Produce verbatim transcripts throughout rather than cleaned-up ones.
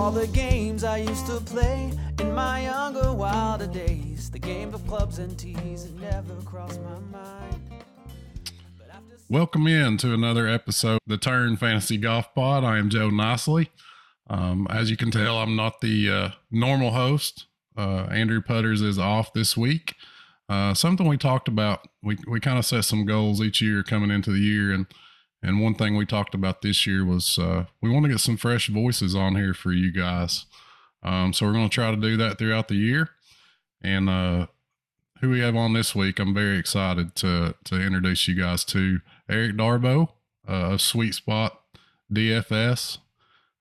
all the games I used to play in my younger, wilder days. The game of clubs and tees that never crossed my mind. But after... Welcome in to another episode of the Turn Fantasy Golf Pod. I am Joe Nicely. Um, as you can tell, I'm not the uh, normal host. Uh, Andrew Putters is off this week. Uh, something we talked about, we, we kind of set some goals each year coming into the year. And and one thing we talked about this year was uh, we want to get some fresh voices on here for you guys. Um, so we're going to try to do that throughout the year. And uh, who we have on this week, I'm very excited to to introduce you guys to Eric Darbo uh, of Sweet Spot D F S,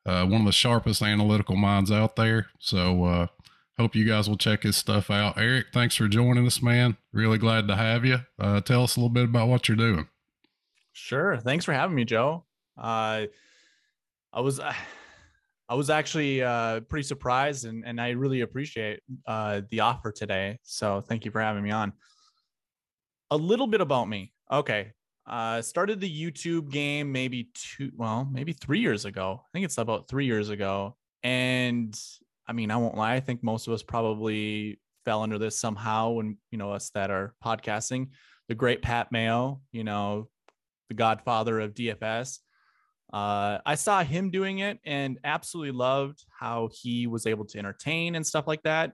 uh, one of the sharpest analytical minds out there. So, uh, hope you guys will check his stuff out. Eric, thanks for joining us, man. Really glad to have you. Uh, tell us a little bit about what you're doing. Sure. Thanks for having me, Joe. Uh, I was, uh, I was actually uh, pretty surprised, and, and I really appreciate uh, the offer today. So thank you for having me on. A little bit about me. Okay. Uh, started the YouTube game maybe two, well, maybe three years ago. I think it's about three years ago. And I mean, I won't lie. I think most of us probably fell under this somehow. And, you know, us that are podcasting, the great Pat Mayo, you know, the godfather of D F S. Uh, I saw him doing it and absolutely loved how he was able to entertain and stuff like that.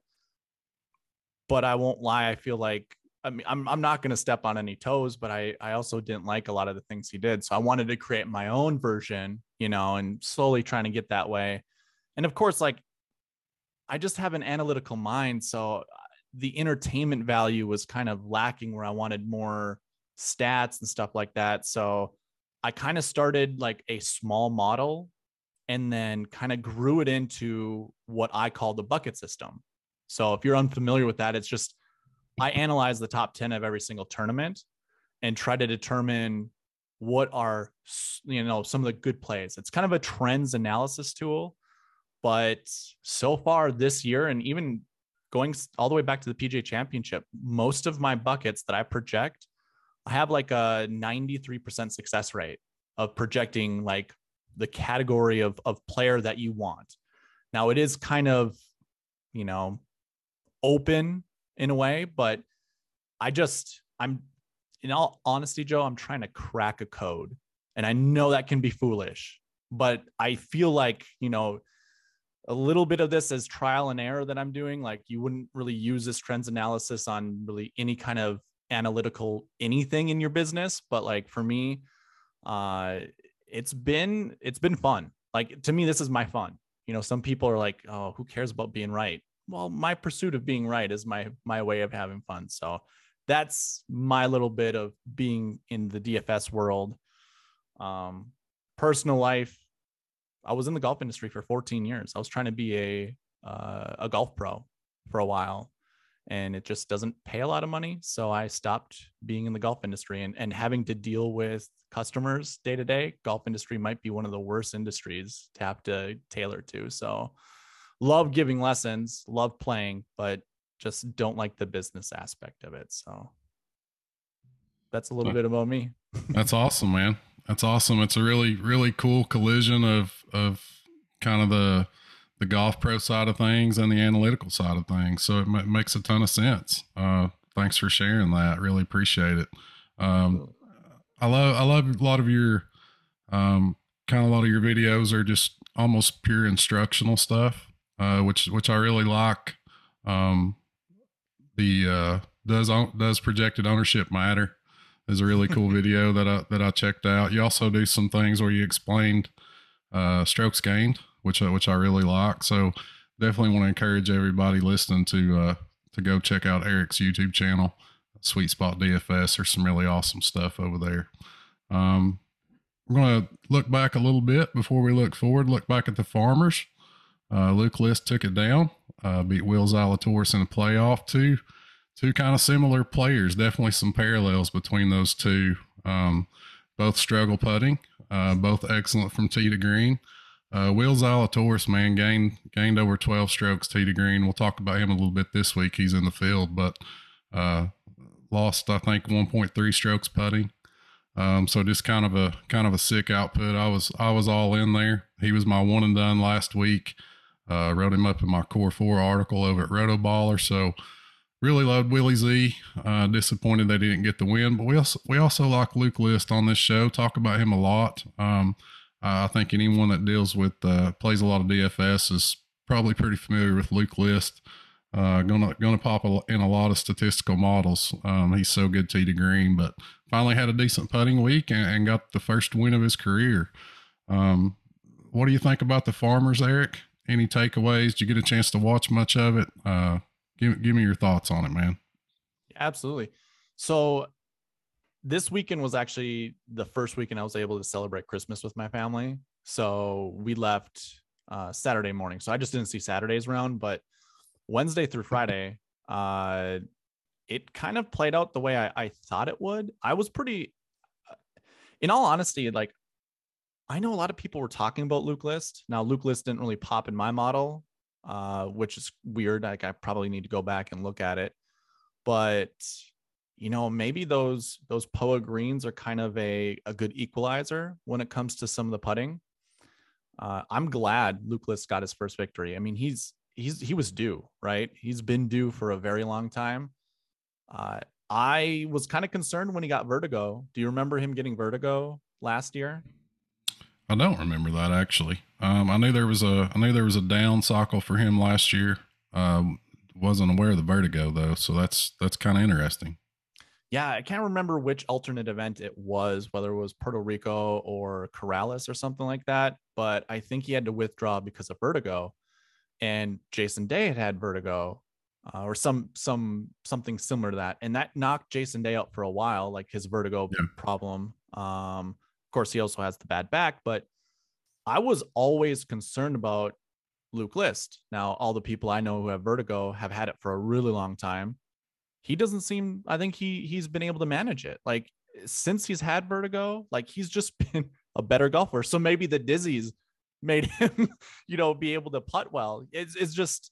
But I won't lie. I feel like, I mean, I'm, I'm not going to step on any toes, but I, I also didn't like a lot of the things he did. So I wanted to create my own version, you know, and slowly trying to get that way. And of course, like, I just have an analytical mind. So the entertainment value was kind of lacking where I wanted more stats and stuff like that. So I kind of started like a small model and then kind of grew it into what I call the bucket system. So if you're unfamiliar with that, it's just, I analyze the top ten of every single tournament and try to determine what are, you know, some of the good plays. It's kind of a trends analysis tool. But so far this year, and even going all the way back to the P G A Championship, most of my buckets that I project, I have like a ninety-three percent success rate of projecting like the category of, of player that you want. Now, it is kind of, you know, open in a way, but I just, I'm, in all honesty, Joe, I'm trying to crack a code. And I know that can be foolish, but I feel like, you know, a little bit of this is trial and error that I'm doing. Like, you wouldn't really use this trends analysis on really any kind of analytical anything in your business. But like for me, uh, it's been, it's been fun. Like, to me, this is my fun. You know, some people are like, oh, who cares about being right? Well, my pursuit of being right is my, my way of having fun. So that's my little bit of being in the D F S world. Um, personal life, I was in the golf industry for fourteen years. I was trying to be a uh, a golf pro for a while, and it just doesn't pay a lot of money. So I stopped being in the golf industry, and, and having to deal with customers day to day. Golf industry might be one of the worst industries to have to tailor to. So love giving lessons, love playing, but just don't like the business aspect of it. So that's a little bit about me. That's awesome, man. That's awesome. It's a really, really cool collision of, of kind of the, the golf pro side of things and the analytical side of things. So it m- makes a ton of sense. Uh, thanks for sharing that. Really appreciate it. Um, I love, I love a lot of your, um, kind of a lot of your videos are just almost pure instructional stuff, uh, which, which I really like. Um, the, uh, does, does projected ownership matter? Is a really cool video that I, that I checked out. You also do some things where you explained uh, strokes gained, which, which I really like. So definitely want to encourage everybody listening to, uh, to go check out Eric's YouTube channel, Sweet Spot D F S. There's some really awesome stuff over there. Um, we're going to look back a little bit before we look forward, look back at the Farmers. Uh, Luke List took it down, uh, beat Will Zalatoris in a playoff too. Two kind of similar players, definitely some parallels between those two. Um, both struggle putting, uh, both excellent from tee to green. Uh, Will Zalatoris, man, gained gained over twelve strokes tee to green. We'll talk about him a little bit this week. He's in the field, but uh, lost, I think, one point three strokes putting. Um, so just kind of a kind of a sick output. I was I was all in there. He was my one and done last week. I uh, wrote him up in my Core four article over at Rotoballer. So really loved Willie Z. Uh, disappointed they didn't get the win. But we also, we also like Luke List on this show. Talk about him a lot. Um, I think anyone that deals with, uh, plays a lot of D F S is probably pretty familiar with Luke List. Uh, gonna, gonna pop a, in a lot of statistical models. Um, he's so good tee to green, but finally had a decent putting week and, and got the first win of his career. Um, what do you think about the Farmers, Eric? Any takeaways? Did you get a chance to watch much of it? Uh, give, give me your thoughts on it, man. Absolutely. So this weekend was actually the first weekend I was able to celebrate Christmas with my family. So we left, uh, Saturday morning. So I just didn't see Saturday's round, but Wednesday through Friday, uh, it kind of played out the way I, I thought it would. I was pretty, in all honesty, like, I know a lot of people were talking about Luke List. Now, Luke List didn't really pop in my model, uh, which is weird. Like, I probably need to go back and look at it. But, you know, maybe those those P O A greens are kind of a, a good equalizer when it comes to some of the putting. Uh, I'm glad Luke List got his first victory. I mean, he's, He's he was due, right? He's been due for a very long time. Uh, I was kind of concerned when he got vertigo. Do you remember him getting vertigo last year? I don't remember that actually. Um, I knew there was a I knew there was a down cycle for him last year. Um, wasn't aware of the vertigo though, so that's that's kind of interesting. Yeah, I can't remember which alternate event it was, whether it was Puerto Rico or Corrales or something like that. But I think he had to withdraw because of vertigo. And Jason Day had had vertigo uh, or some, some, something similar to that. And that knocked Jason Day out for a while, like his vertigo yeah. problem. Um, of course he also has the bad back, but I was always concerned about Luke List. Now, all the people I know who have vertigo have had it for a really long time. He doesn't seem, I think he, he's been able to manage it. Like since he's had vertigo, like he's just been a better golfer. So maybe the dizzies made him, you know, be able to putt well. It's, it's just,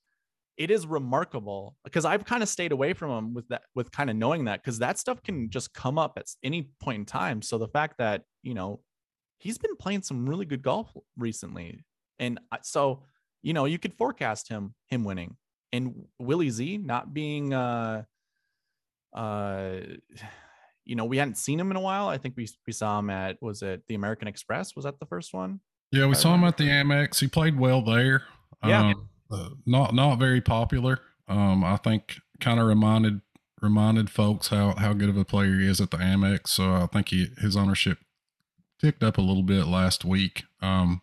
it is remarkable because I've kind of stayed away from him with that, with kind of knowing that, because that stuff can just come up at any point in time. So the fact that, you know, he's been playing some really good golf recently. And so, you know, you could forecast him, him winning, and Willie Z not being, uh, uh, you know, we hadn't seen him in a while. I think we, we saw him at, was it the American Express? Was that the first one? Yeah, we saw him at the Amex. He played well there. Yeah. Um, not not very popular. Um, I think kind of reminded reminded folks how, how good of a player he is at the Amex. So I think he, his ownership ticked up a little bit last week. Um,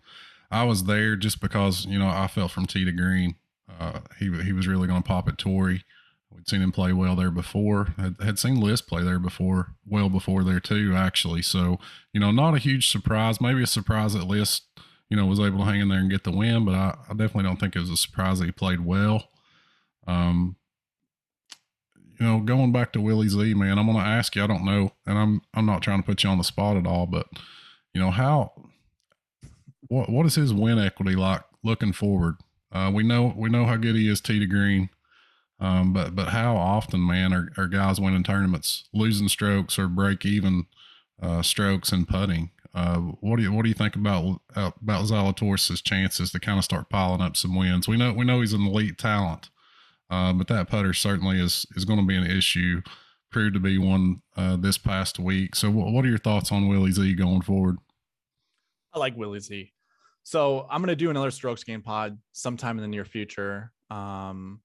I was there just because, you know, I felt from tee to green. Uh, he he was really going to pop at Torrey. We'd seen him play well there before. Had, had seen List play there before, well before there too, actually. So, you know, not a huge surprise. Maybe a surprise that List, you know, was able to hang in there and get the win, but I, I definitely don't think it was a surprise that he played well. Um, you know, going back to Willie Z, man, I'm going to ask you, I don't know, and I'm I'm not trying to put you on the spot at all, but, you know, how, what what is his win equity like looking forward? Uh, we know we know how good he is tee to green. Um, but, but how often, man, are, are guys winning tournaments, losing strokes or break even, uh, strokes and putting? Uh, what do you, what do you think about, uh, about Zalatoris' chances to kind of start piling up some wins? We know, we know he's an elite talent, uh, but that putter certainly is, is going to be an issue, proved to be one, uh, this past week. So w- what are your thoughts on Willie Z going forward? I like Willie Z. So I'm going to do another strokes game pod sometime in the near future. Um,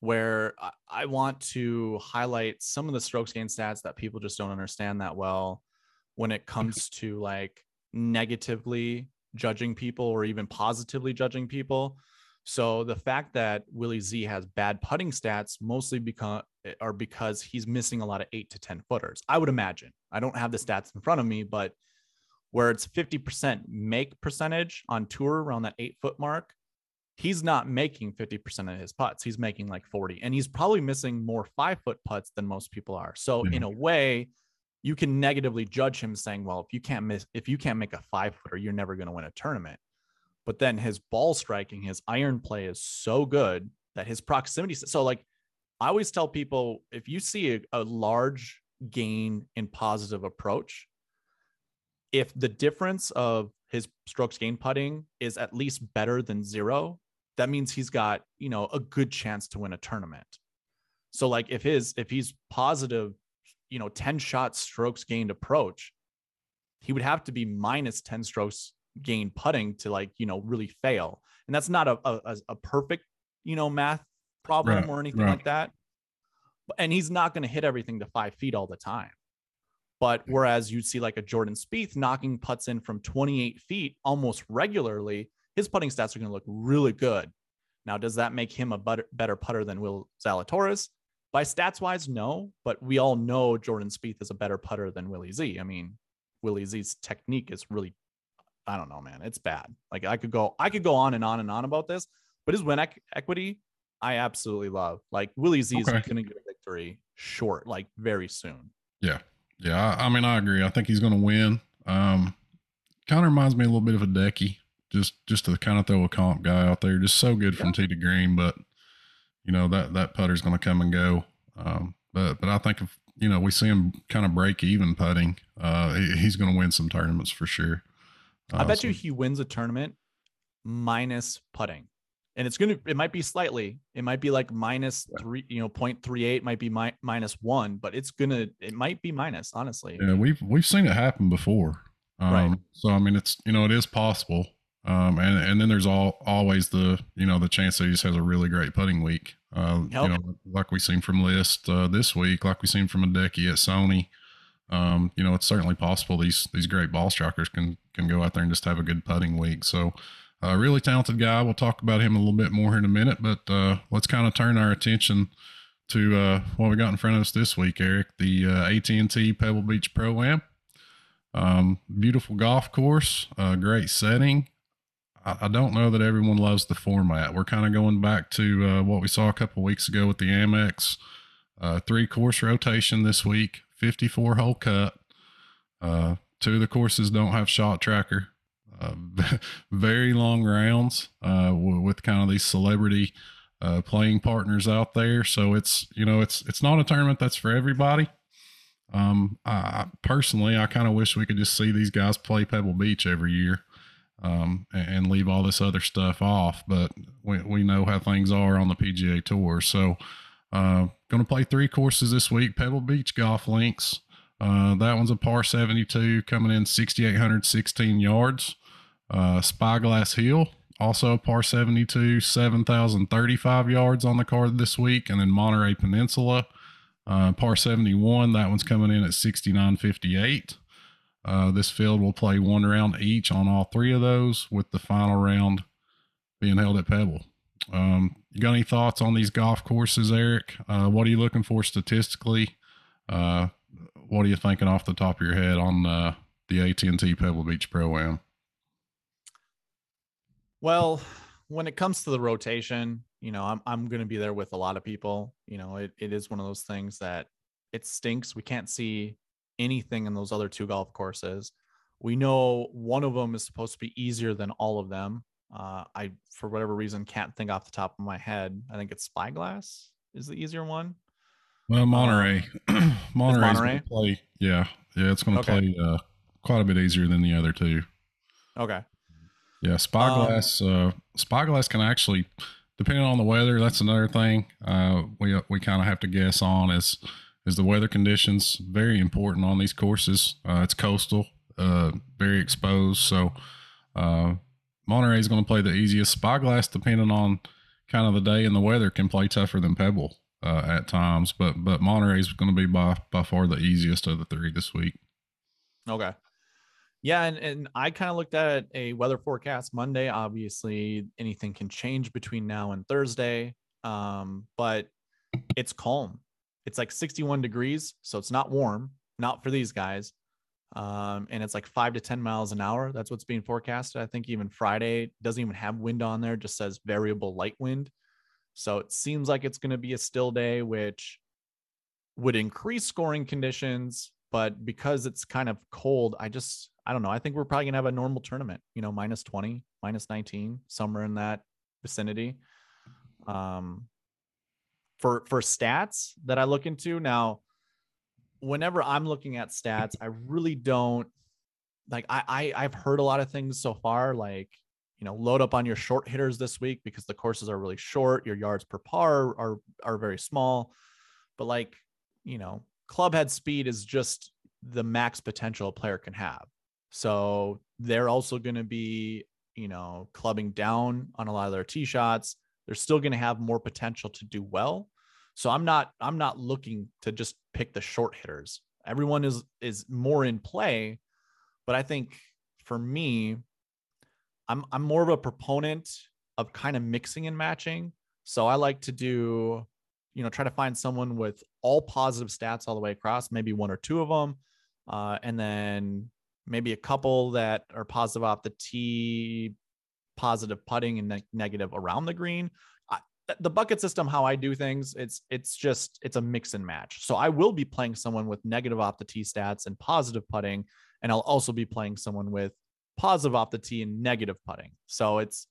where I want to highlight some of the strokes gain stats that people just don't understand that well when it comes to like negatively judging people or even positively judging people. So the fact that Willie Z has bad putting stats mostly because are because he's missing a lot of eight to ten footers. I would imagine. I don't have the stats in front of me, but where it's fifty percent make percentage on tour around that eight foot mark, he's not making fifty percent of his putts. He's making like forty, and he's probably missing more five foot putts than most people are. So yeah. In a way you can negatively judge him saying, well, if you can't miss, if you can't make a five footer, you're never going to win a tournament. But then his ball striking, his iron play is so good that his proximity. So like I always tell people, if you see a, a large gain in positive approach, if the difference of his strokes gain putting is at least better than zero, that means he's got, you know, a good chance to win a tournament. So like if his, if he's positive, you know, ten shot strokes gained approach, he would have to be minus ten strokes gained putting to like, you know, really fail. And that's not a, a, a perfect, you know, math problem right, or anything right. like that. And he's not going to hit everything to five feet all the time. But whereas you'd see like a Jordan Spieth knocking putts in from twenty-eight feet almost regularly, his putting stats are going to look really good. Now, does that make him a better putter than Will Zalatoris? By stats wise, no. But we all know Jordan Spieth is a better putter than Willie Z. I mean, Willie Z's technique is really, I don't know, man, it's bad. Like I could go, I could go on and on and on about this, but his win ec- equity, I absolutely love. Like Willie Z is okay. going to get a victory short, like very soon. Yeah. Yeah. I, I mean, I agree. I think he's going to win. Um, kind of reminds me a little bit of a Decky, just, just to kind of throw a comp guy out there. Just so good from yeah. tee to green, but you know, that, that putter's going to come and go. Um, but, but I think if, you know, we see him kind of break even putting, uh, he, he's going to win some tournaments for sure. Uh, I bet so. you he wins a tournament minus putting. And it's going to, it might be slightly, it might be like minus three, you know, zero point three eight might be mi- minus one, but it's going to, it might be minus, honestly. Yeah. We've, we've seen it happen before. Um, right. So, I mean, it's, you know, it is possible. Um, and, and then there's all always the, you know, the chance that he just has a really great putting week. Uh, yep. You know, like we seen from List uh, this week, like we seen from Hideki at Sony. Um, you know, it's certainly possible these, these great ball strikers can, can go out there and just have a good putting week. So, a uh, really talented guy. We'll talk about him a little bit more in a minute, but uh, let's kind of turn our attention to uh, what we got in front of us this week, Eric. The uh, A T and T Pebble Beach Pro-Am. Um, beautiful golf course, uh, great setting. I, I don't know that everyone loves the format. We're kind of going back to uh, what we saw a couple weeks ago with the Amex. Uh, three-course rotation this week, fifty-four hole cut. Uh, two of the courses don't have shot tracker. Uh, very long rounds uh, w- with kind of these celebrity uh, playing partners out there. So it's, you know, it's, it's not a tournament that's for everybody. Um, I personally, I kind of wish we could just see these guys play Pebble Beach every year um, and, and leave all this other stuff off, but we, we know how things are on the P G A Tour. So uh, going to play three courses this week, Pebble Beach Golf Links. Uh, that one's a par seventy-two coming in six thousand eight hundred sixteen yards. Uh, Spyglass Hill, also a par seventy-two, seven thousand thirty-five yards on the card this week. And then Monterey Peninsula, uh, par seventy-one. That one's coming in at sixty-nine fifty-eight. Uh, this field will play one round each on all three of those, with the final round being held at Pebble. Um, you got any thoughts on these golf courses, Eric? Uh, what are you looking for statistically? Uh, what are you thinking off the top of your head on uh, the A T and T Pebble Beach Pro-Am? Well, when it comes to the rotation, you know, I'm I'm going to be there with a lot of people. You know, it, it is one of those things that it stinks. We can't see anything in those other two golf courses. We know one of them is supposed to be easier than all of them. Uh, I, for whatever reason, can't think off the top of my head. I think it's Spyglass is the easier one. Well, Monterey, um, Monterey's Monterey? going to play. Yeah. Yeah. It's going to okay. play uh, quite a bit easier than the other two. Okay. Yeah, Spyglass. Um, uh, Spyglass can actually, depending on the weather, that's another thing uh, we we kind of have to guess on is is the weather conditions. Very important on these courses. Uh, it's coastal, uh, very exposed. So uh, Monterey is going to play the easiest. Spyglass, depending on kind of the day and the weather, can play tougher than Pebble uh, at times. But but Monterey is going to be by by far the easiest of the three this week. Okay. Yeah, and, and I kind of looked at a weather forecast Monday. Obviously, anything can change between now and Thursday, um, but it's calm. It's like sixty-one degrees, so it's not warm, not for these guys. Um, and it's like five to ten miles an hour. That's what's being forecasted. I think even Friday doesn't even have wind on there, just says variable light wind. So it seems like it's going to be a still day, which would increase scoring conditions. But because it's kind of cold, I just... I don't know. I think we're probably gonna have a normal tournament, you know, minus twenty, minus nineteen, somewhere in that vicinity. Um, for, for stats that I look into now, whenever I'm looking at stats, I really don't like, I, I I've heard a lot of things so far. Like, you know, load up on your short hitters this week because the courses are really short. Your yards per par are, are very small, but like, you know, clubhead speed is just the max potential a player can have. So they're also going to be, you know, clubbing down on a lot of their tee shots. They're still going to have more potential to do well. So I'm not, I'm not looking to just pick the short hitters. Everyone is, is more in play, but I think for me, I'm, I'm more of a proponent of kind of mixing and matching. So I like to do, you know, try to find someone with all positive stats all the way across, maybe one or two of them. Uh, and then maybe a couple that are positive off the tee, positive putting, and ne- negative around the green. I, the bucket system, how I do things, it's, it's just, it's a mix and match. So I will be playing someone with negative off the tee stats and positive putting. And I'll also be playing someone with positive off the tee and negative putting. So it's,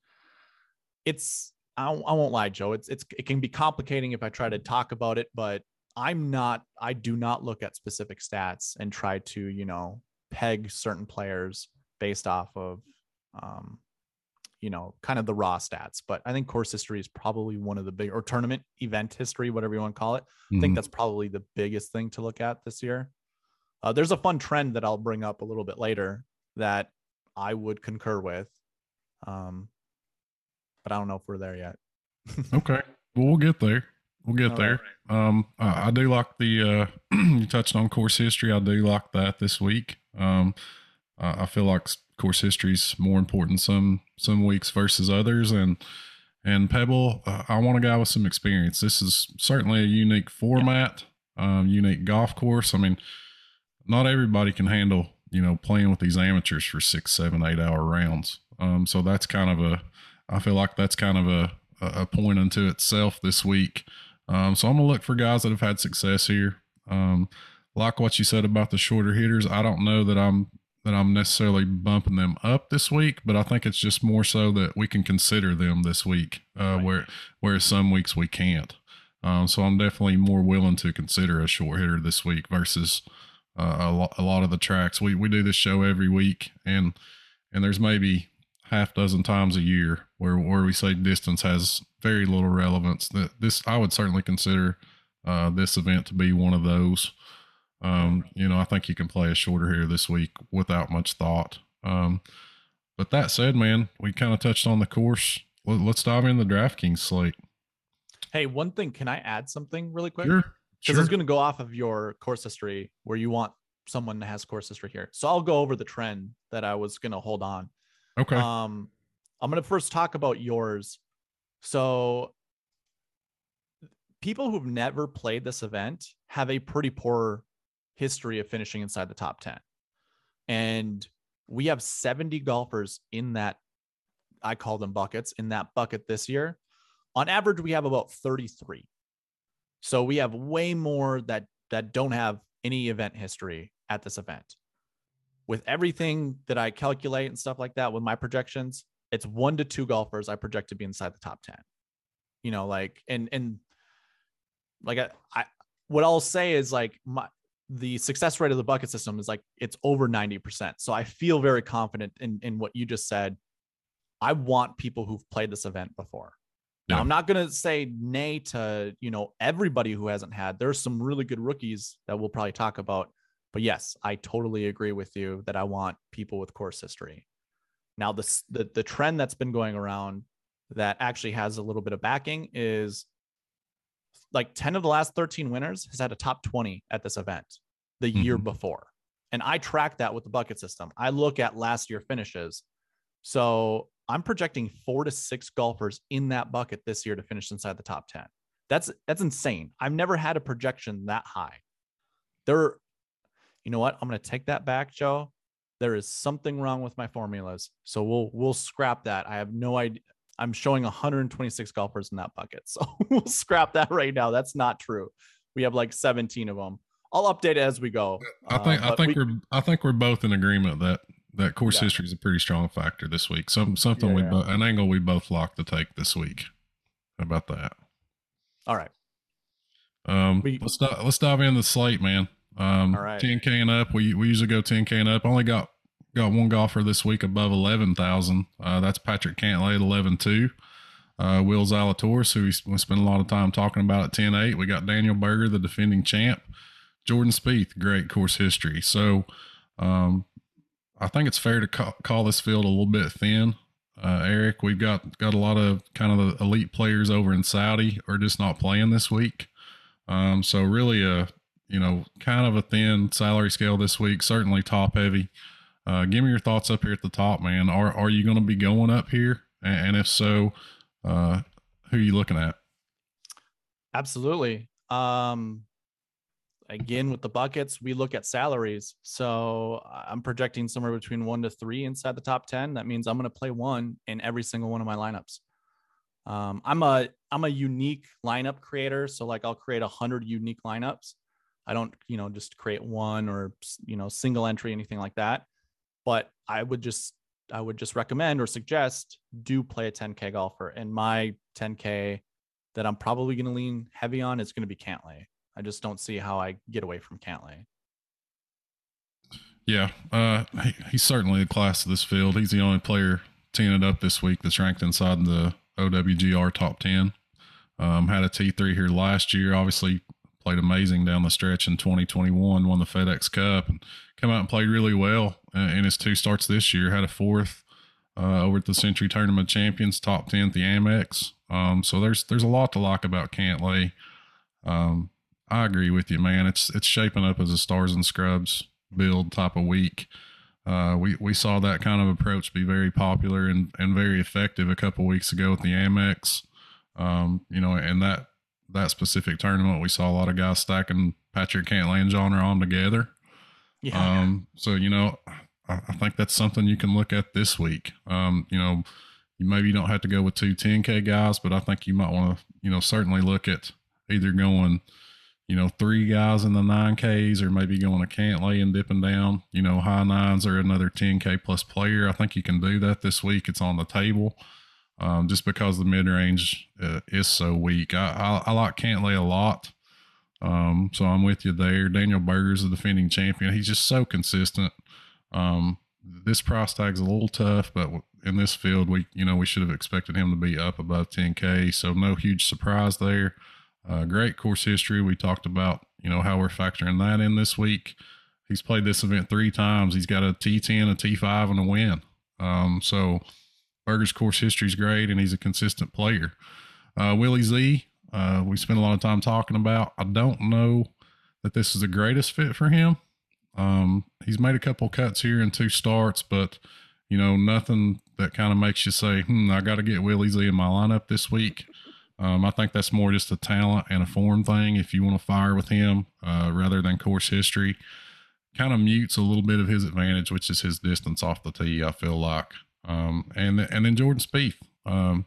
it's, I won't lie, Joe, it's, it's, it can be complicating if I try to talk about it, but I'm not, I do not look at specific stats and try to, you know, peg certain players based off of, um, you know, kind of the raw stats. But I think course history is probably one of the big, or tournament event history, whatever you want to call it. Mm-hmm. I think that's probably the biggest thing to look at this year. Uh, there's a fun trend that I'll bring up a little bit later that I would concur with. Um, but I don't know if we're there yet. Okay. Well, we'll get there. We'll get All there. Right. Um, I, I do like the, uh, you touched on course history. I do like that this week. Um, I, I feel like course history is more important some, some weeks versus others. And, and Pebble, uh, I want a guy with some experience. This is certainly a unique format, yeah. um, unique golf course. I mean, not everybody can handle, you know, playing with these amateurs for six, seven, eight hour rounds. Um, so that's kind of a, I feel like that's kind of a, a point unto itself this week. Um, so I'm gonna look for guys that have had success here. Um, like what you said about the shorter hitters, I don't know that I'm, that I'm necessarily bumping them up this week, but I think it's just more so that we can consider them this week, uh, right. where, whereas some weeks we can't. Um, so I'm definitely more willing to consider a short hitter this week versus uh, a, lo- a lot of the tracks. We, we do this show every week, and, and there's maybe half dozen times a year where, where we say distance has very little relevance. That this, I would certainly consider uh, this event to be one of those. Um, you know, I think you can play a shorter hitter this week without much thought. Um, but that said, man, we kind of touched on the course. Let's dive into the DraftKings slate. Hey, one thing, can I add something really quick? Sure. Because sure. It's going to go off of your course history where you want someone that has course history here. So I'll go over the trend that I was going to hold on. Okay. Um, I'm going to first talk about yours. So people who've never played this event have a pretty poor history of finishing inside the top ten. And we have seventy golfers in that, I call them buckets, in that bucket this year. On average, we have about thirty-three. So we have way more that, that don't have any event history at this event. With everything that I calculate and stuff like that, with my projections, it's one to two golfers I project to be inside the top ten. You know, like, and, and like, I, I what I'll say is like my, the success rate of the bucket system is like, it's over ninety percent. So I feel very confident in, in what you just said. I want people who've played this event before. Yeah. Now, I'm not going to say nay to, you know, everybody who hasn't had, there's some really good rookies that we'll probably talk about. But yes, I totally agree with you that I want people with course history. Now, the, the the trend that's been going around that actually has a little bit of backing is like ten of the last thirteen winners has had a top twenty at this event the mm-hmm. year before. And I track that with the bucket system. I look at last year finishes. So I'm projecting four to six golfers in that bucket this year to finish inside the top ten. That's, that's insane. I've never had a projection that high. There You know what? I'm going to take that back, Joe. There is something wrong with my formulas. So we'll, we'll scrap that. I have no idea. I'm showing one hundred twenty-six golfers in that bucket. So we'll scrap that right now. That's not true. We have like seventeen of them. I'll update it as we go. I think, uh, I think we, we're, I think we're both in agreement that, that course yeah. history is a pretty strong factor this week. Some, something yeah, we, yeah. Bo- an angle we both like to take this week. How about that? All right. Um, we, let's dive, let's dive into the slate, man. Um, All right. ten K and up. We, we usually go ten K and up. Only got got one golfer this week above eleven thousand. Uh, that's Patrick Cantlay at eleven two. Uh, Will Zalatoris, who we spent a lot of time talking about at ten eight. We got Daniel Berger, the defending champ. Jordan Spieth, great course history. So um, I think it's fair to ca- call this field a little bit thin. Uh, Eric, we've got, got a lot of kind of the elite players over in Saudi are just not playing this week. Um, so really, a, you know, kind of a thin salary scale this week, certainly top heavy. Uh, give me your thoughts up here at the top, man. Are, are you going to be going up here? And, and if so, uh, who are you looking at? Absolutely. Um, again, with the buckets, we look at salaries. So I'm projecting somewhere between one to three inside the top ten. That means I'm going to play one in every single one of my lineups. Um, I'm a, I'm a unique lineup creator. So like I'll create a hundred unique lineups. I don't, you know, just create one or, you know, single entry, anything like that. But I would just, I would just recommend or suggest do play a ten K golfer. And my ten K that I'm probably going to lean heavy on is going to be Cantlay. I just don't see how I get away from Cantlay. Yeah, uh, he, he's certainly the class of this field. He's the only player teeing it up this week that's ranked inside the O W G R top ten. Um, had a T three here last year, obviously played amazing down the stretch in twenty twenty-one, won the FedEx Cup, and came out and played really well in his two starts this year. Had a fourth uh, over at the Century Tournament Champions, top ten at the Amex. Um, so there's there's a lot to like about Cantlay. Um, I agree with you, man. It's it's shaping up as a stars and scrubs build type of week. Uh, we we saw that kind of approach be very popular and, and very effective a couple weeks ago at the Amex. Um, you know, and that that specific tournament, we saw a lot of guys stacking Patrick Cantlay and John Rahm together. Yeah. Um, so, you know, I, I think that's something you can look at this week. Um, you know, you maybe you don't have to go with two ten K guys, but I think you might want to, you know, certainly look at either going, you know, three guys in the nine Ks or maybe going to Cantlay and dipping down, you know, high nines or another ten K plus player. I think you can do that this week. It's on the table. Um, just because the mid-range uh, is so weak. I, I, I like Cantlay a lot, um, so I'm with you there. Daniel Berger's the defending champion. He's just so consistent. Um, this price tag's a little tough, but in this field, we you know we should have expected him to be up above ten K, so no huge surprise there. Uh, great course history. We talked about you know how we're factoring that in this week. He's played this event three times. He's got a T ten, a T five, and a win. Um, so... Berger's course history is great, and he's a consistent player. Uh, Willie Z, uh, we spent a lot of time talking about. I don't know that this is the greatest fit for him. Um, he's made a couple cuts here in two starts, but, you know, nothing that kind of makes you say, hmm, I got to get Willie Z in my lineup this week. Um, I think that's more just a talent and a form thing if you want to fire with him uh, rather than course history. Kind of mutes a little bit of his advantage, which is his distance off the tee, I feel like. Um, and, and then Jordan Spieth, um,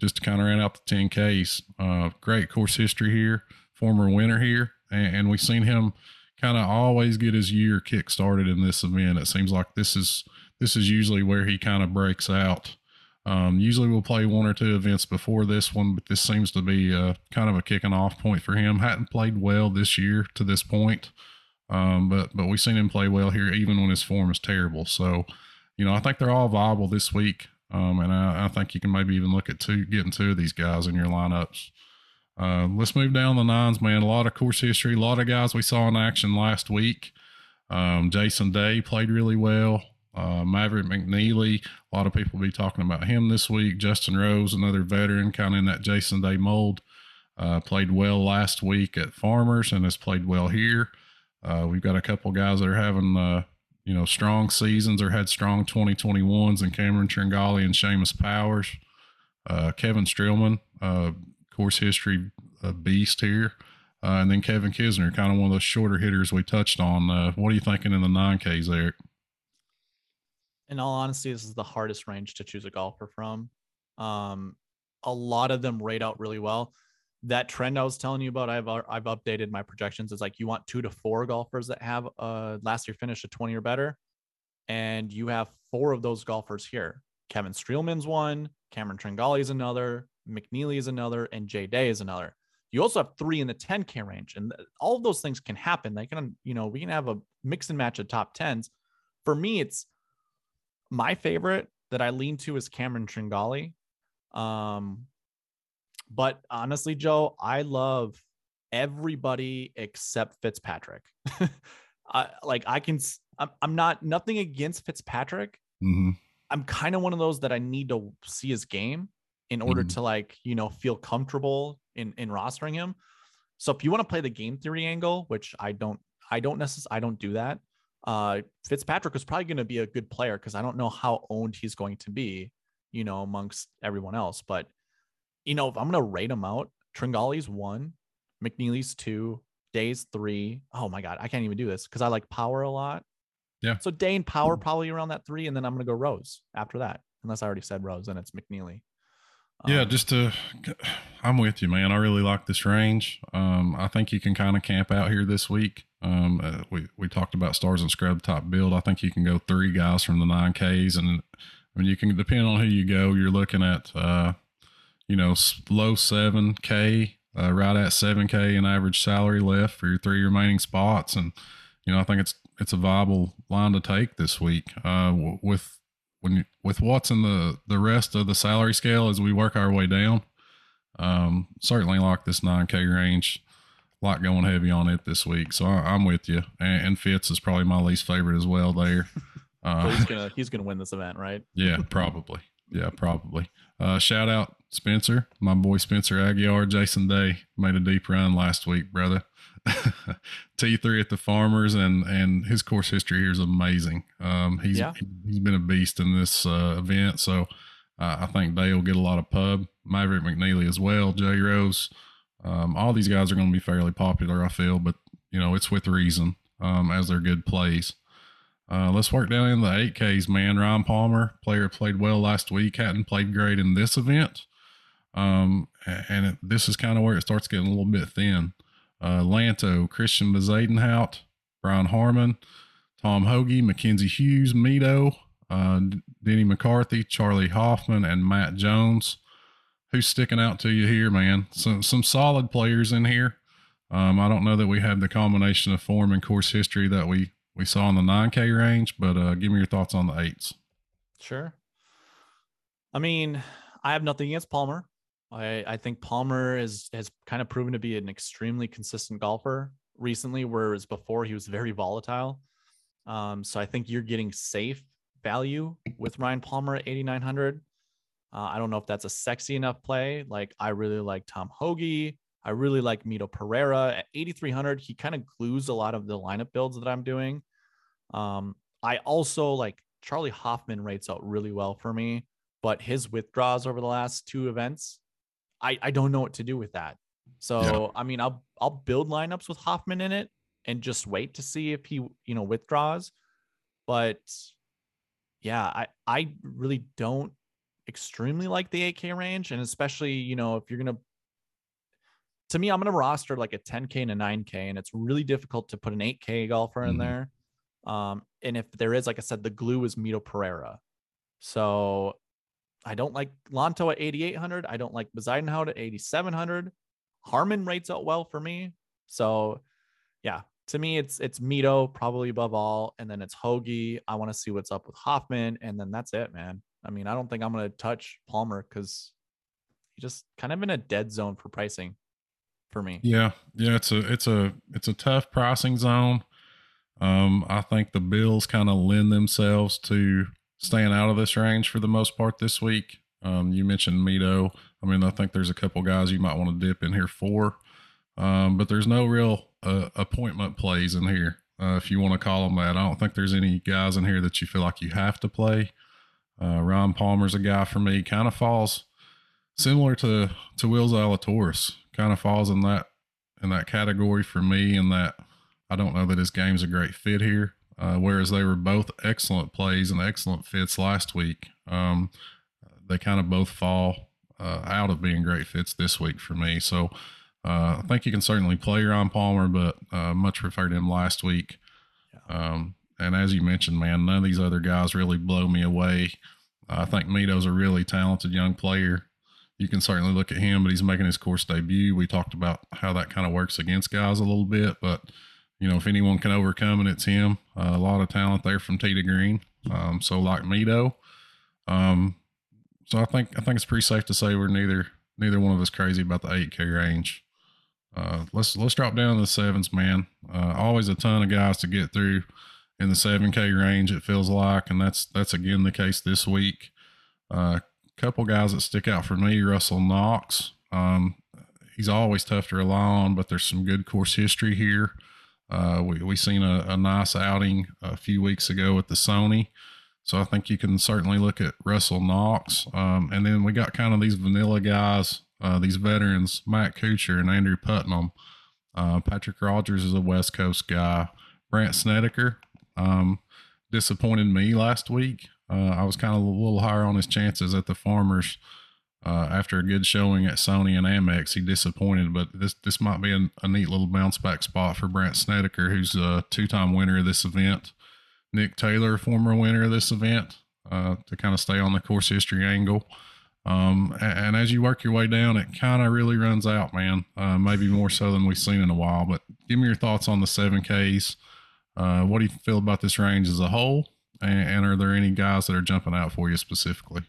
just to kind of round out the ten Ks, uh, great course history here, former winner here. And, and we've seen him kind of always get his year kick started in this event. It seems like this is, this is usually where he kind of breaks out. Um, usually we'll play one or two events before this one, but this seems to be uh kind of a kicking off point for him. Hadn't played well this year to this point. Um, but, but we've seen him play well here, even when his form is terrible. So, you know, I think they're all viable this week, um, and I, I think you can maybe even look at two, getting two of these guys in your lineups. Uh, let's move down the nines, man. A lot of course history, a lot of guys we saw in action last week. Um, Jason Day played really well. Uh, Maverick McNeely, a lot of people will be talking about him this week. Justin Rose, another veteran, kind of in that Jason Day mold, uh, played well last week at Farmers and has played well here. Uh, we've got a couple guys that are having uh, – you know, strong seasons or had strong twenty twenty-ones and Cameron Tringali and Seamus Powers, uh, Kevin Strelman, uh, course history uh, beast here. Uh, and then Kevin Kisner, kind of one of those shorter hitters we touched on. Uh, what are you thinking in the nine Ks, Eric? In all honesty, this is the hardest range to choose a golfer from. Um, a lot of them rate out really well. That trend I was telling you about, I've I've updated my projections. It's like you want two to four golfers that have uh, last year finish a twenty or better, and you have four of those golfers here. Kevin Streelman's one, Cameron Tringali is another, McNeely is another, and Jay Day is another. You also have three in the ten K range, and all of those things can happen. They can, you know, we can have a mix and match of top tens. For me, it's My favorite that I lean to is Cameron Tringali. Um, but honestly, Joe, I love everybody except Fitzpatrick. I, like I can, I'm, I'm not nothing against Fitzpatrick. Mm-hmm. I'm kind of one of those that I need to see his game in order mm-hmm. to like, you know, feel comfortable in, in rostering him. So if you want to play the game theory angle, which I don't, I don't necessarily, I don't do that. Uh, Fitzpatrick is probably going to be a good player, 'cause I don't know how owned he's going to be, you know, amongst everyone else. But, you know, if I'm going to rate him out, Tringali's one, McNeely's two, Day's three. Oh my God, I can't even do this because I like Power a lot. Yeah. So Day and Power probably around that three, and then I'm going to go Rose after that, unless I already said Rose and it's McNeely. Um, yeah, just to, I'm with you, man. I really like this range. Um, I think you can kind of camp out here this week. Um, uh, we we talked about stars and scrub top build. I think you can go three guys from the nine Ks, and I mean you can depend on who you go. You're looking at uh, you know, low seven K, uh, right at seven K in average salary left for your three remaining spots, and you know I think it's. It's a viable line to take this week uh, with when you, with what's in the, the rest of the salary scale as we work our way down. Um, certainly like this nine K range, like going heavy on it this week. So I, I'm with you. And, and Fitz is probably my least favorite as well there. Uh, he's gonna he's gonna win this event, right? Yeah, probably. Yeah, probably. Uh, shout out Spencer, my boy Spencer Aguiar. Jason Day made a deep run last week, brother. T three at the Farmers, and and his course history here is amazing. Um, he's yeah. he's been a beast in this uh, event, so uh, I think Dale will get a lot of pub. Maverick McNeely as well, Jay Rose. Um, all these guys are going to be fairly popular, I feel, but you know it's with reason um, as they're good plays. Uh, let's work down in the eight Ks, man. Ryan Palmer, player played well last week, hadn't played great in this event, um, and it, this is kind of where it starts getting a little bit thin. Uh, Lanto, Christian Bezadenhout, Brian Harmon, Tom Hoagie, Mackenzie Hughes, Mito, uh, Denny McCarthy, Charlie Hoffman, and Matt Jones. Who's sticking out to you here, man? Some some solid players in here. Um, I don't know that we have the combination of form and course history that we, we saw in the nine K range, but uh, give me your thoughts on the eights. Sure. I mean, I have nothing against Palmer. I, I think Palmer is, has kind of proven to be an extremely consistent golfer recently, whereas before he was very volatile. Um, so I think you're getting safe value with Ryan Palmer at eighty-nine hundred. Uh, I don't know if that's a sexy enough play. Like I really like Tom Hoagie. I really like Mito Pereira at eighty-three hundred. He kind of glues a lot of the lineup builds that I'm doing. Um, I also like Charlie Hoffman rates out really well for me, but his withdrawals over the last two events, I, I don't know what to do with that. So, yeah. I mean, I'll, I'll build lineups with Hoffman in it and just wait to see if he, you know, withdraws. But yeah, I, I really don't extremely like the eight K range. And especially, you know, if you're going to, to me, I'm going to roster like a ten K and a nine K, and it's really difficult to put an eight K golfer mm-hmm. in there. Um, and if there is, like I said, the glue is Mito Pereira. So I don't like Lanto at eighty-eight hundred. I don't like Bezadenhout at eighty-seven hundred. Harmon rates out well for me. So yeah, to me, it's, it's Mito probably above all. And then it's Hoagie. I want to see what's up with Hoffman. And then that's it, man. I mean, I don't think I'm going to touch Palmer because he's just kind of in a dead zone for pricing for me. Yeah. Yeah. It's a, it's a, it's a tough pricing zone. Um, I think the Bills kind of lend themselves to staying out of this range for the most part this week. Um, you mentioned Mito. I mean, I think there's a couple guys you might want to dip in here for, um, but there's no real uh, appointment plays in here, uh, if you want to call them that. I don't think there's any guys in here that you feel like you have to play. Uh, Ryan Palmer's a guy for me. Kind of falls similar to to Will Zalatoris. Kind of falls in that in that category for me. In that I don't know that his game's a great fit here. Uh, whereas they were both excellent plays and excellent fits last week. Um, they kind of both fall uh, out of being great fits this week for me. So uh, I think you can certainly play Ryan Palmer, but uh, much referred to him last week. Yeah. Um, and as you mentioned, man, none of these other guys really blow me away. I think Mito's a really talented young player. You can certainly look at him, but he's making his course debut. We talked about how that kind of works against guys a little bit, but you know, if anyone can overcome it, it's him. Uh, a lot of talent there from tee to green. Um, so like me though. Um, so I think I think it's pretty safe to say we're neither neither one of us crazy about the eight K range. Uh, let's let's drop down to the sevens, man. Uh, always a ton of guys to get through in the seven K range, it feels like, and that's that's again the case this week. A uh, couple guys that stick out for me: Russell Knox. Um, he's always tough to rely on, but there's some good course history here. Uh, we we seen a, a nice outing a few weeks ago with the Sony, so I think you can certainly look at Russell Knox. Um, and then we got kind of these vanilla guys, uh, these veterans: Matt Kuchar and Andrew Putnam. Uh, Patrick Rogers is a West Coast guy. Brant Snedeker um, disappointed me last week. Uh, I was kind of a little higher on his chances at the Farmers. Uh, after a good showing at Sony and Amex, he disappointed, but this this might be a, a neat little bounce back spot for Brant Snedeker, who's a two-time winner of this event. Nick Taylor, former winner of this event, uh, to kind of stay on the course history angle. Um, and, and as you work your way down, it kind of really runs out, man. Uh, maybe more so than we've seen in a while, but give me your thoughts on the seven Ks. Uh, what do you feel about this range as a whole? And, and are there any guys that are jumping out for you specifically?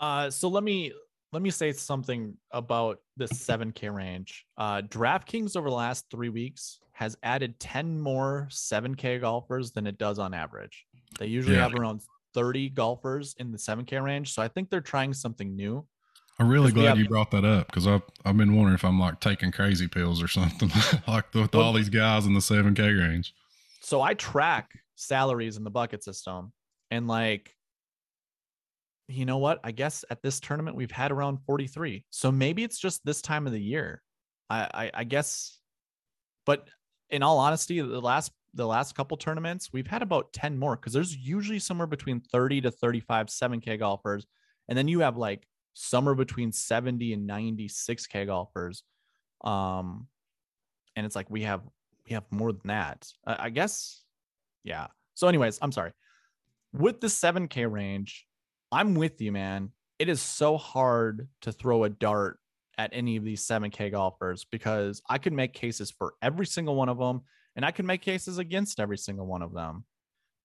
Uh, so let me let me say something about the seven K range. Uh, DraftKings over the last three weeks has added ten more seven K golfers than it does on average. They usually yeah. have around thirty golfers in the seven K range. So I think they're trying something new. I'm really glad have, you brought that up, because I've, I've been wondering if I'm like taking crazy pills or something like with well, all these guys in the seven K range. So I track salaries in the bucket system, and like, you know what? I guess at this tournament we've had around forty-three. So maybe it's just this time of the year. I, I, I guess, but in all honesty, the last the last couple tournaments we've had about ten more, because there's usually somewhere between thirty to thirty-five seven K golfers, and then you have like somewhere between seventy and ninety six K golfers. Um, and it's like we have we have more than that, I, I guess. Yeah. So, anyways, I'm sorry. With the seven K range, I'm with you, man. It is so hard to throw a dart at any of these seven K golfers, because I could make cases for every single one of them, and I could make cases against every single one of them.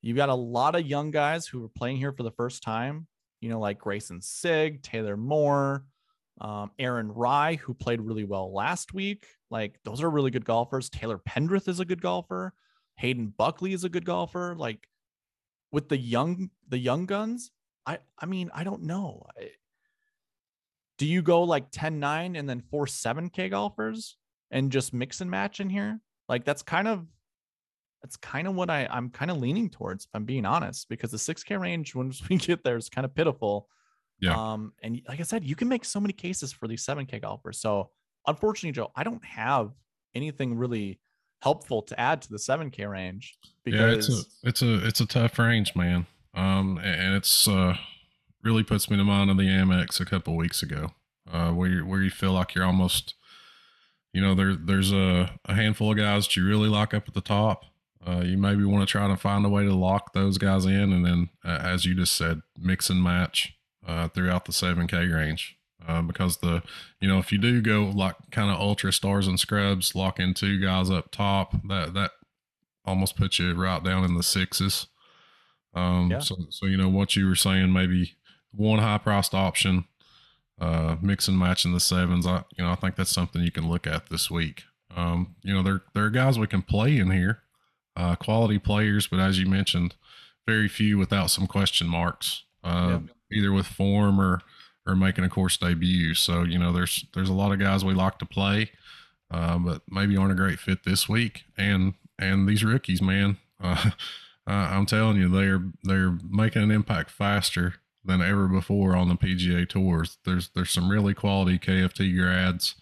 You've got a lot of young guys who are playing here for the first time, you know, like Grayson Sigg, Taylor Moore, um, Aaron Rye, who played really well last week. Like, those are really good golfers. Taylor Pendrith is a good golfer. Hayden Buckley is a good golfer. Like, with the young, the young guns, I, I mean, I don't know. I, do you go like ten nine and then four seven K golfers and just mix and match in here? Like, that's kind of, that's kind of what I, I'm kind of leaning towards, if I'm being honest, because the six K range, once we get there, is kind of pitiful. Yeah. Um, and like I said, you can make so many cases for these seven K golfers. So unfortunately, Joe, I don't have anything really helpful to add to the seven K range, because yeah, it's a, it's a, it's a tough range, man. Um, and it's, uh, really puts me to mind of the Amex a couple weeks ago, uh, where you, where you feel like you're almost, you know, there, there's a, a handful of guys that you really lock up at the top. Uh, you maybe want to try to find a way to lock those guys in. And then, uh, as you just said, mix and match, uh, throughout the seven K range, uh, because the, you know, if you do go like kind of ultra stars and scrubs, lock in two guys up top, that, that almost puts you right down in the sixes. Um, yeah. so, so, you know, what you were saying, maybe one high priced option, uh, mix and match in the sevens. I, you know, I think that's something you can look at this week. Um, you know, there, there are guys we can play in here, uh, quality players, but as you mentioned, very few without some question marks, uh, yeah. either with form or, or making a course debut. So, you know, there's, there's a lot of guys we like to play, uh, but maybe aren't a great fit this week. And, and these rookies, man, uh, Uh, I'm telling you, they're they're making an impact faster than ever before on the P G A Tours. There's there's some really quality K F T grads,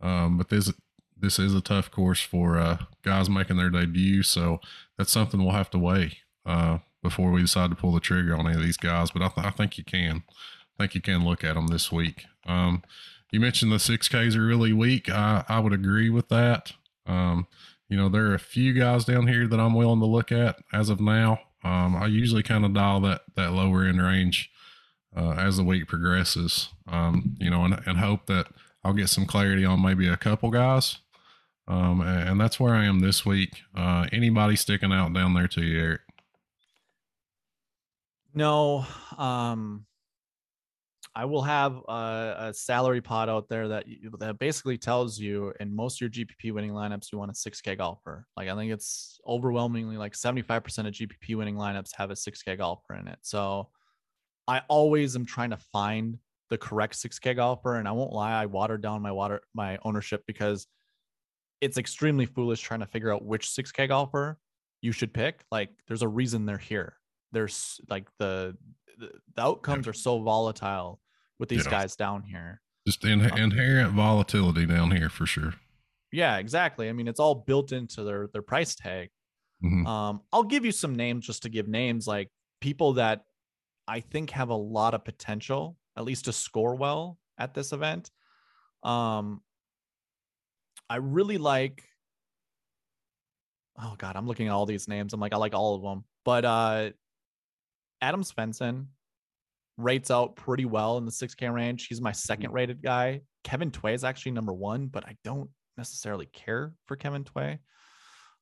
um, but this this is a tough course for uh, guys making their debut. So that's something we'll have to weigh uh, before we decide to pull the trigger on any of these guys. But I, th I think you can, I think you can look at them this week. Um, you mentioned the six Ks are really weak. I I would agree with that. Um, You know, there are a few guys down here that I'm willing to look at as of now. Um, I usually kind of dial that, that lower end range uh, as the week progresses, um, you know, and, and hope that I'll get some clarity on maybe a couple guys. Um, and, and that's where I am this week. Uh, anybody sticking out down there to you, Eric? No, um, I will have a, a salary pot out there that that basically tells you in most of your G P P winning lineups, you want a six K golfer. Like, I think it's overwhelmingly like seventy-five percent of G P P winning lineups have a six K golfer in it. So I always am trying to find the correct six K golfer. And I won't lie, I watered down my water, my ownership, because it's extremely foolish trying to figure out which six K golfer you should pick. Like, there's a reason they're here. There's like the, the, the outcomes yeah. are so volatile with these yeah. guys down here. Just in, um, inherent volatility down here for sure. Yeah, exactly. I mean, it's all built into their, their price tag. Mm-hmm. Um, I'll give you some names just to give names, like people that I think have a lot of potential, at least to score well at this event. Um, I really like, oh God, I'm looking at all these names. I'm like, I like all of them, but, uh, Adam Svensson rates out pretty well in the six K range. He's my second rated guy. Kevin Tway is actually number one, but I don't necessarily care for Kevin Tway.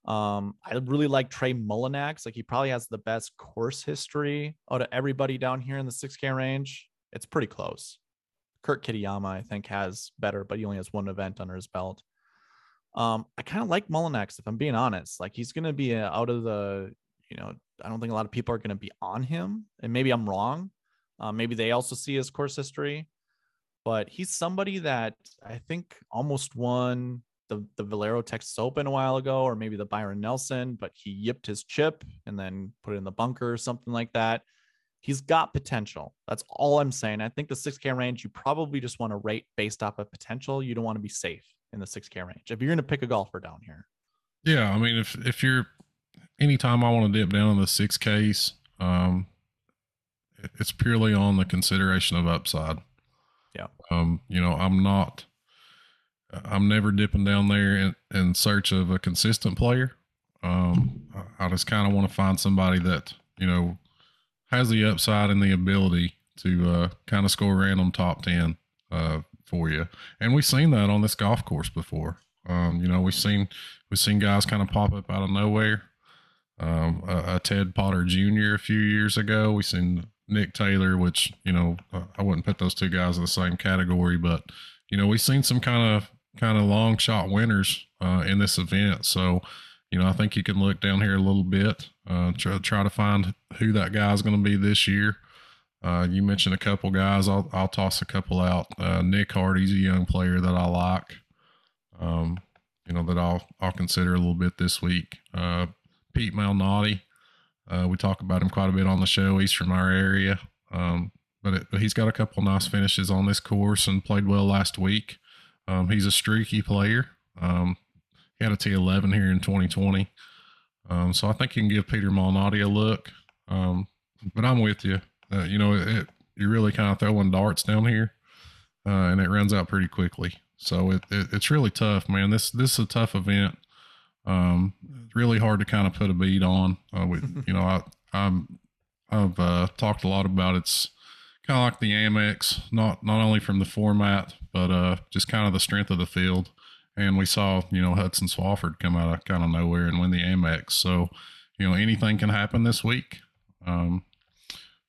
Um, I really like Trey Mullinax. Like, he probably has the best course history out of everybody down here in the six K range. It's pretty close. Kurt Kitayama, I think, has better, but he only has one event under his belt. Um, I kind of like Mullinax, if I'm being honest. Like, he's going to be out of the, you know, I don't think a lot of people are going to be on him, and maybe I'm wrong. Uh, maybe they also see his course history, but he's somebody that I think almost won the, the Valero Texas Open a while ago, or maybe the Byron Nelson, but he yipped his chip and then put it in the bunker or something like that. He's got potential. That's all I'm saying. I think the six K range, you probably just want to rate based off of potential. You don't want to be safe in the six K range if you're going to pick a golfer down here. Yeah. I mean, if, if you're, anytime I want to dip down in the six Ks, um, it's purely on the consideration of upside. Yeah. Um, you know, I'm not, I'm never dipping down there in, in search of a consistent player. Um, I just kind of want to find somebody that, you know, has the upside and the ability to, uh, kind of score random top ten, uh, for you. And we've seen that on this golf course before. Um, you know, we've seen, we've seen guys kind of pop up out of nowhere. Um, a, a Ted Potter Junior a few years ago, we seen Nick Taylor, which, you know, uh, I wouldn't put those two guys in the same category, but, you know, we've seen some kind of, kind of long shot winners, uh, in this event. So, you know, I think you can look down here a little bit, uh, try, try to find who that guy is going to be this year. Uh, you mentioned a couple guys. I'll, I'll toss a couple out. Uh, Nick Hardy's a young player that I like, um, you know, that I'll, I'll consider a little bit this week. Uh, Pete Malnati. Uh, we talk about him quite a bit on the show. He's from our area, um, but, it, but he's got a couple nice finishes on this course and played well last week. Um, he's a streaky player. Um, he had a T eleven here in twenty twenty. Um, so I think you can give Peter Malnati a look. Um, but I'm with you. Uh, you know, it, it, you're really kind of throwing darts down here, uh, and it runs out pretty quickly. So it, it, it's really tough, man. This, this is a tough event. Um, really hard to kind of put a bead on. Uh, we, you know, I, I'm, I've uh, talked a lot about it's kind of like the Amex, not not only from the format, but uh, just kind of the strength of the field. And we saw, you know, Hudson Swafford come out of kind of nowhere and win the Amex. So, you know, anything can happen this week. Um,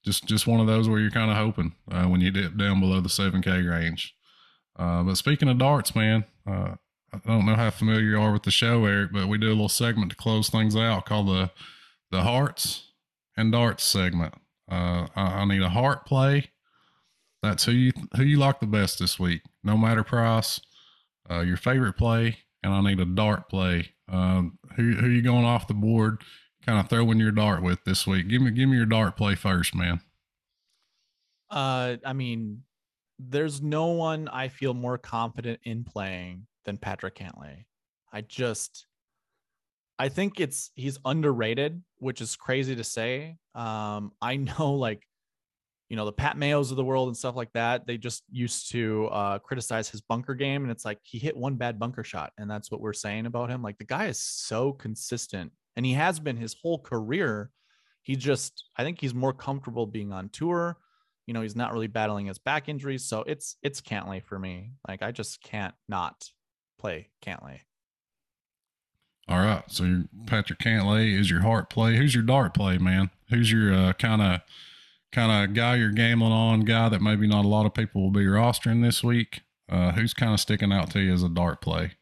just just one of those where you're kind of hoping uh, when you dip down below the seven K range. Uh, but speaking of darts, man. Uh, I don't know how familiar you are with the show, Eric, but we do a little segment to close things out called the, the hearts and darts segment. Uh, I, I need a heart play. That's who you, who you like the best this week, no matter price, uh, your favorite play. And I need a dart play. Um, who, who you going off the board, kind of throwing your dart with this week? Give me, give me your dart play first, man. Uh, I mean, there's no one I feel more confident in playing than Patrick Cantlay. I just, I think it's, he's underrated, which is crazy to say. Um, I know, like, you know, the Pat Mayos of the world and stuff like that, they just used to uh, criticize his bunker game. And it's like, he hit one bad bunker shot. And that's what we're saying about him. Like, the guy is so consistent, and he has been his whole career. He just, I think he's more comfortable being on tour. You know, he's not really battling his back injuries. So it's, it's Cantlay for me. Like, I just can't not play Cantlay. All right, so your Patrick Cantlay is your heart play. Who's your dart play, man? Who's your uh, kind of kind of guy you're gambling on, guy that maybe not a lot of people will be rostering this week? Uh, who's kind of sticking out to you as a dart play?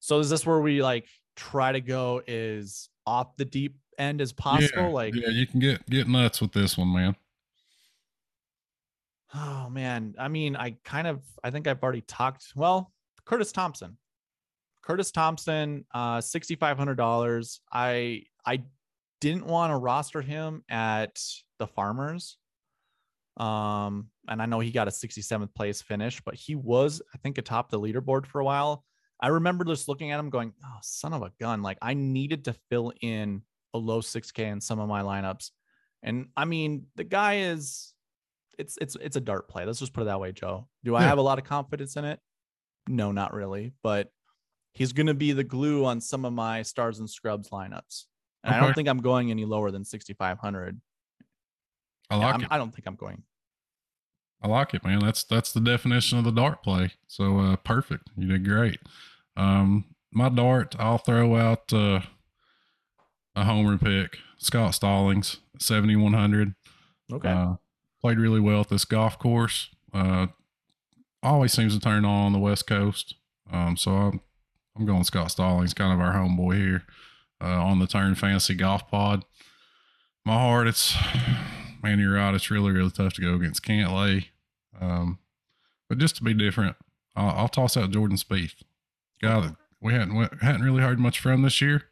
So is this where we like try to go is off the deep end as possible? Yeah, like, yeah, you can get, get nuts with this one, man. Oh man. I mean, I kind of, I think I've already talked, well, Curtis Thompson, Curtis Thompson, uh, six thousand five hundred dollars. I, I didn't want to roster him at the Farmers. Um, and I know he got a sixty-seventh place finish, but he was, I think, atop the leaderboard for a while. I remember just looking at him going, oh, son of a gun. Like, I needed to fill in a low six K in some of my lineups. And I mean, the guy is, it's, it's, it's a dart play. Let's just put it that way, Joe. Do I yeah. have a lot of confidence in it? No, not really, but he's going to be the glue on some of my stars and scrubs lineups. And okay. I don't think I'm going any lower than six thousand five hundred. I like yeah, it. I don't think I'm going. I like it, man. That's, that's the definition of the dart play. So, uh, perfect. You did great. Um, my dart, I'll throw out, uh, a homer pick, Scott Stallings, seventy-one hundred. Okay. Uh, played really well at this golf course. Uh, always seems to turn on the West Coast. Um, so I'm, I'm going Scott Stallings, kind of our homeboy here, uh, on the Turn Fantasy Golf Pod. My heart, it's, man, you're right. It's really, really tough to go against Cantlay. Um, but just to be different, I'll, I'll toss out Jordan Spieth. Guy that we hadn't, went, hadn't really heard much from this year,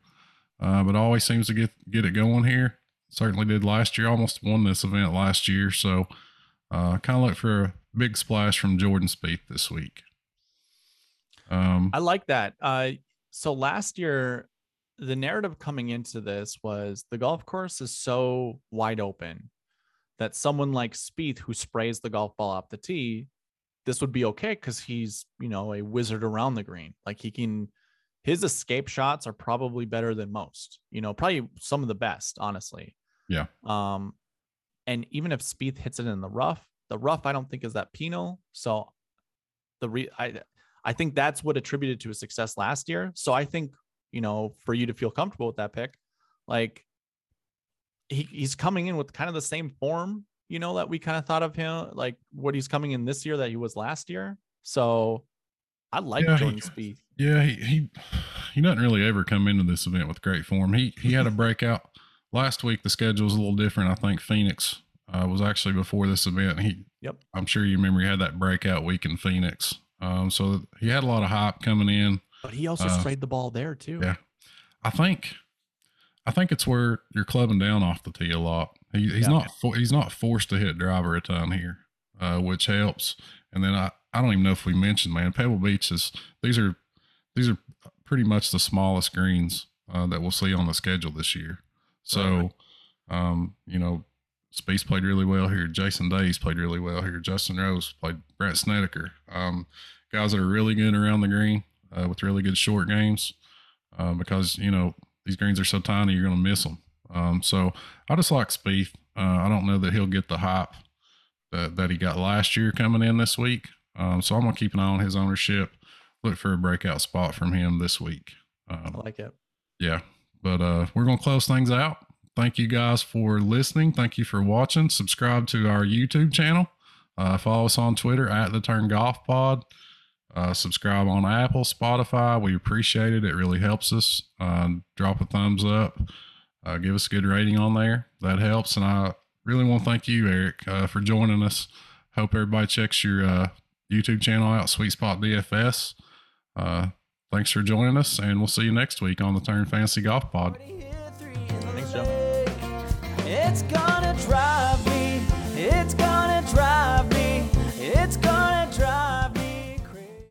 uh, but always seems to get, get it going here. Certainly did last year, almost won this event last year. So uh, kind of look for a big splash from Jordan Spieth this week. Um, I like that. Uh, so last year, the narrative coming into this was the golf course is so wide open that someone like Spieth, who sprays the golf ball off the tee, this would be okay because he's, you know, a wizard around the green. Like he can, his escape shots are probably better than most, you know, probably some of the best, honestly. Yeah. Um, and even if Spieth hits it in the rough, the rough I don't think is that penal. So the re I I think that's what attributed to his success last year. So I think, you know, for you to feel comfortable with that pick, like he, he's coming in with kind of the same form, you know, that we kind of thought of him, like what he's coming in this year that he was last year. So I like yeah, Jordan Spieth. Yeah, he, he he doesn't really ever come into this event with great form. He he had a breakout last week. The schedule was a little different. I think Phoenix uh, was actually before this event. He yep. I'm sure you remember he had that breakout week in Phoenix. Um, so he had a lot of hype coming in. But he also uh, sprayed the ball there too. Yeah, I think, I think it's where you're clubbing down off the tee a lot. He, he's yeah. not for, he's not forced to hit driver a ton here, uh, which helps. And then I I don't even know if we mentioned, man, Pebble Beach is these are these are pretty much the smallest greens uh, that we'll see on the schedule this year. So, right. um, you know, Spieth played really well here. Jason Day's played really well here. Justin Rose played. Brent Snedeker, um, guys that are really good around the green. Uh, with really good short games uh, because, you know, these greens are so tiny, you're going to miss them. Um, so I just like Spieth. Uh, I don't know that he'll get the hype that, that he got last year coming in this week. Um, so I'm going to keep an eye on his ownership, look for a breakout spot from him this week. Um, I like it. Yeah. But uh, we're going to close things out. Thank you guys for listening. Thank you for watching. Subscribe to our YouTube channel. Uh, follow us on Twitter at The Turn Golf Pod. Uh, subscribe on Apple, Spotify. We appreciate it. It really helps us. Uh, drop a thumbs up. Uh, give us a good rating on there. That helps. And I really want to thank you, Eric, uh, for joining us. Hope everybody checks your uh, YouTube channel out, Sweet Spot D F S. Uh, thanks for joining us, and we'll see you next week on the Turn Fantasy Golf Pod. Thanks, Joe. It's gone.